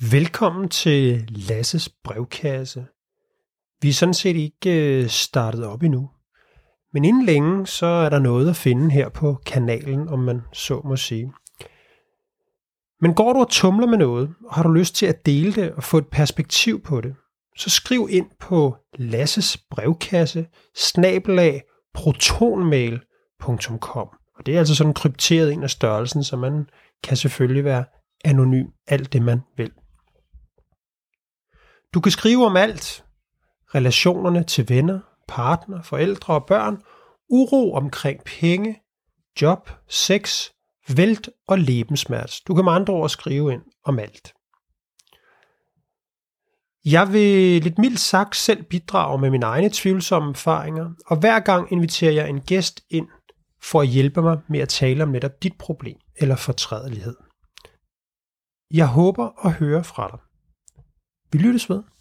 Velkommen til Lasses brevkasse. Vi er sådan set ikke startet op endnu. Men inden længe, så er der noget at finde her på kanalen, om man så må sige. Men går du og tumler med noget, og har du lyst til at dele det og få et perspektiv på det, så skriv ind på lassesbrevkasse@protonmail.com. Og det er altså sådan krypteret ind af størrelsen, så man kan selvfølgelig være anonym alt det, man vil. Du kan skrive om alt. Relationerne til venner, partner, forældre og børn. Uro omkring penge, job, sex, vælt og lebenssmerter. Du kan med andre ord skrive ind om alt. Jeg vil lidt mildt sagt selv bidrage med mine egne tvivlsomme erfaringer, og hver gang inviterer jeg en gæst ind for at hjælpe mig med at tale om netop dit problem eller fortrædelighed. Jeg håber at høre fra dig. Vi lyttes ved.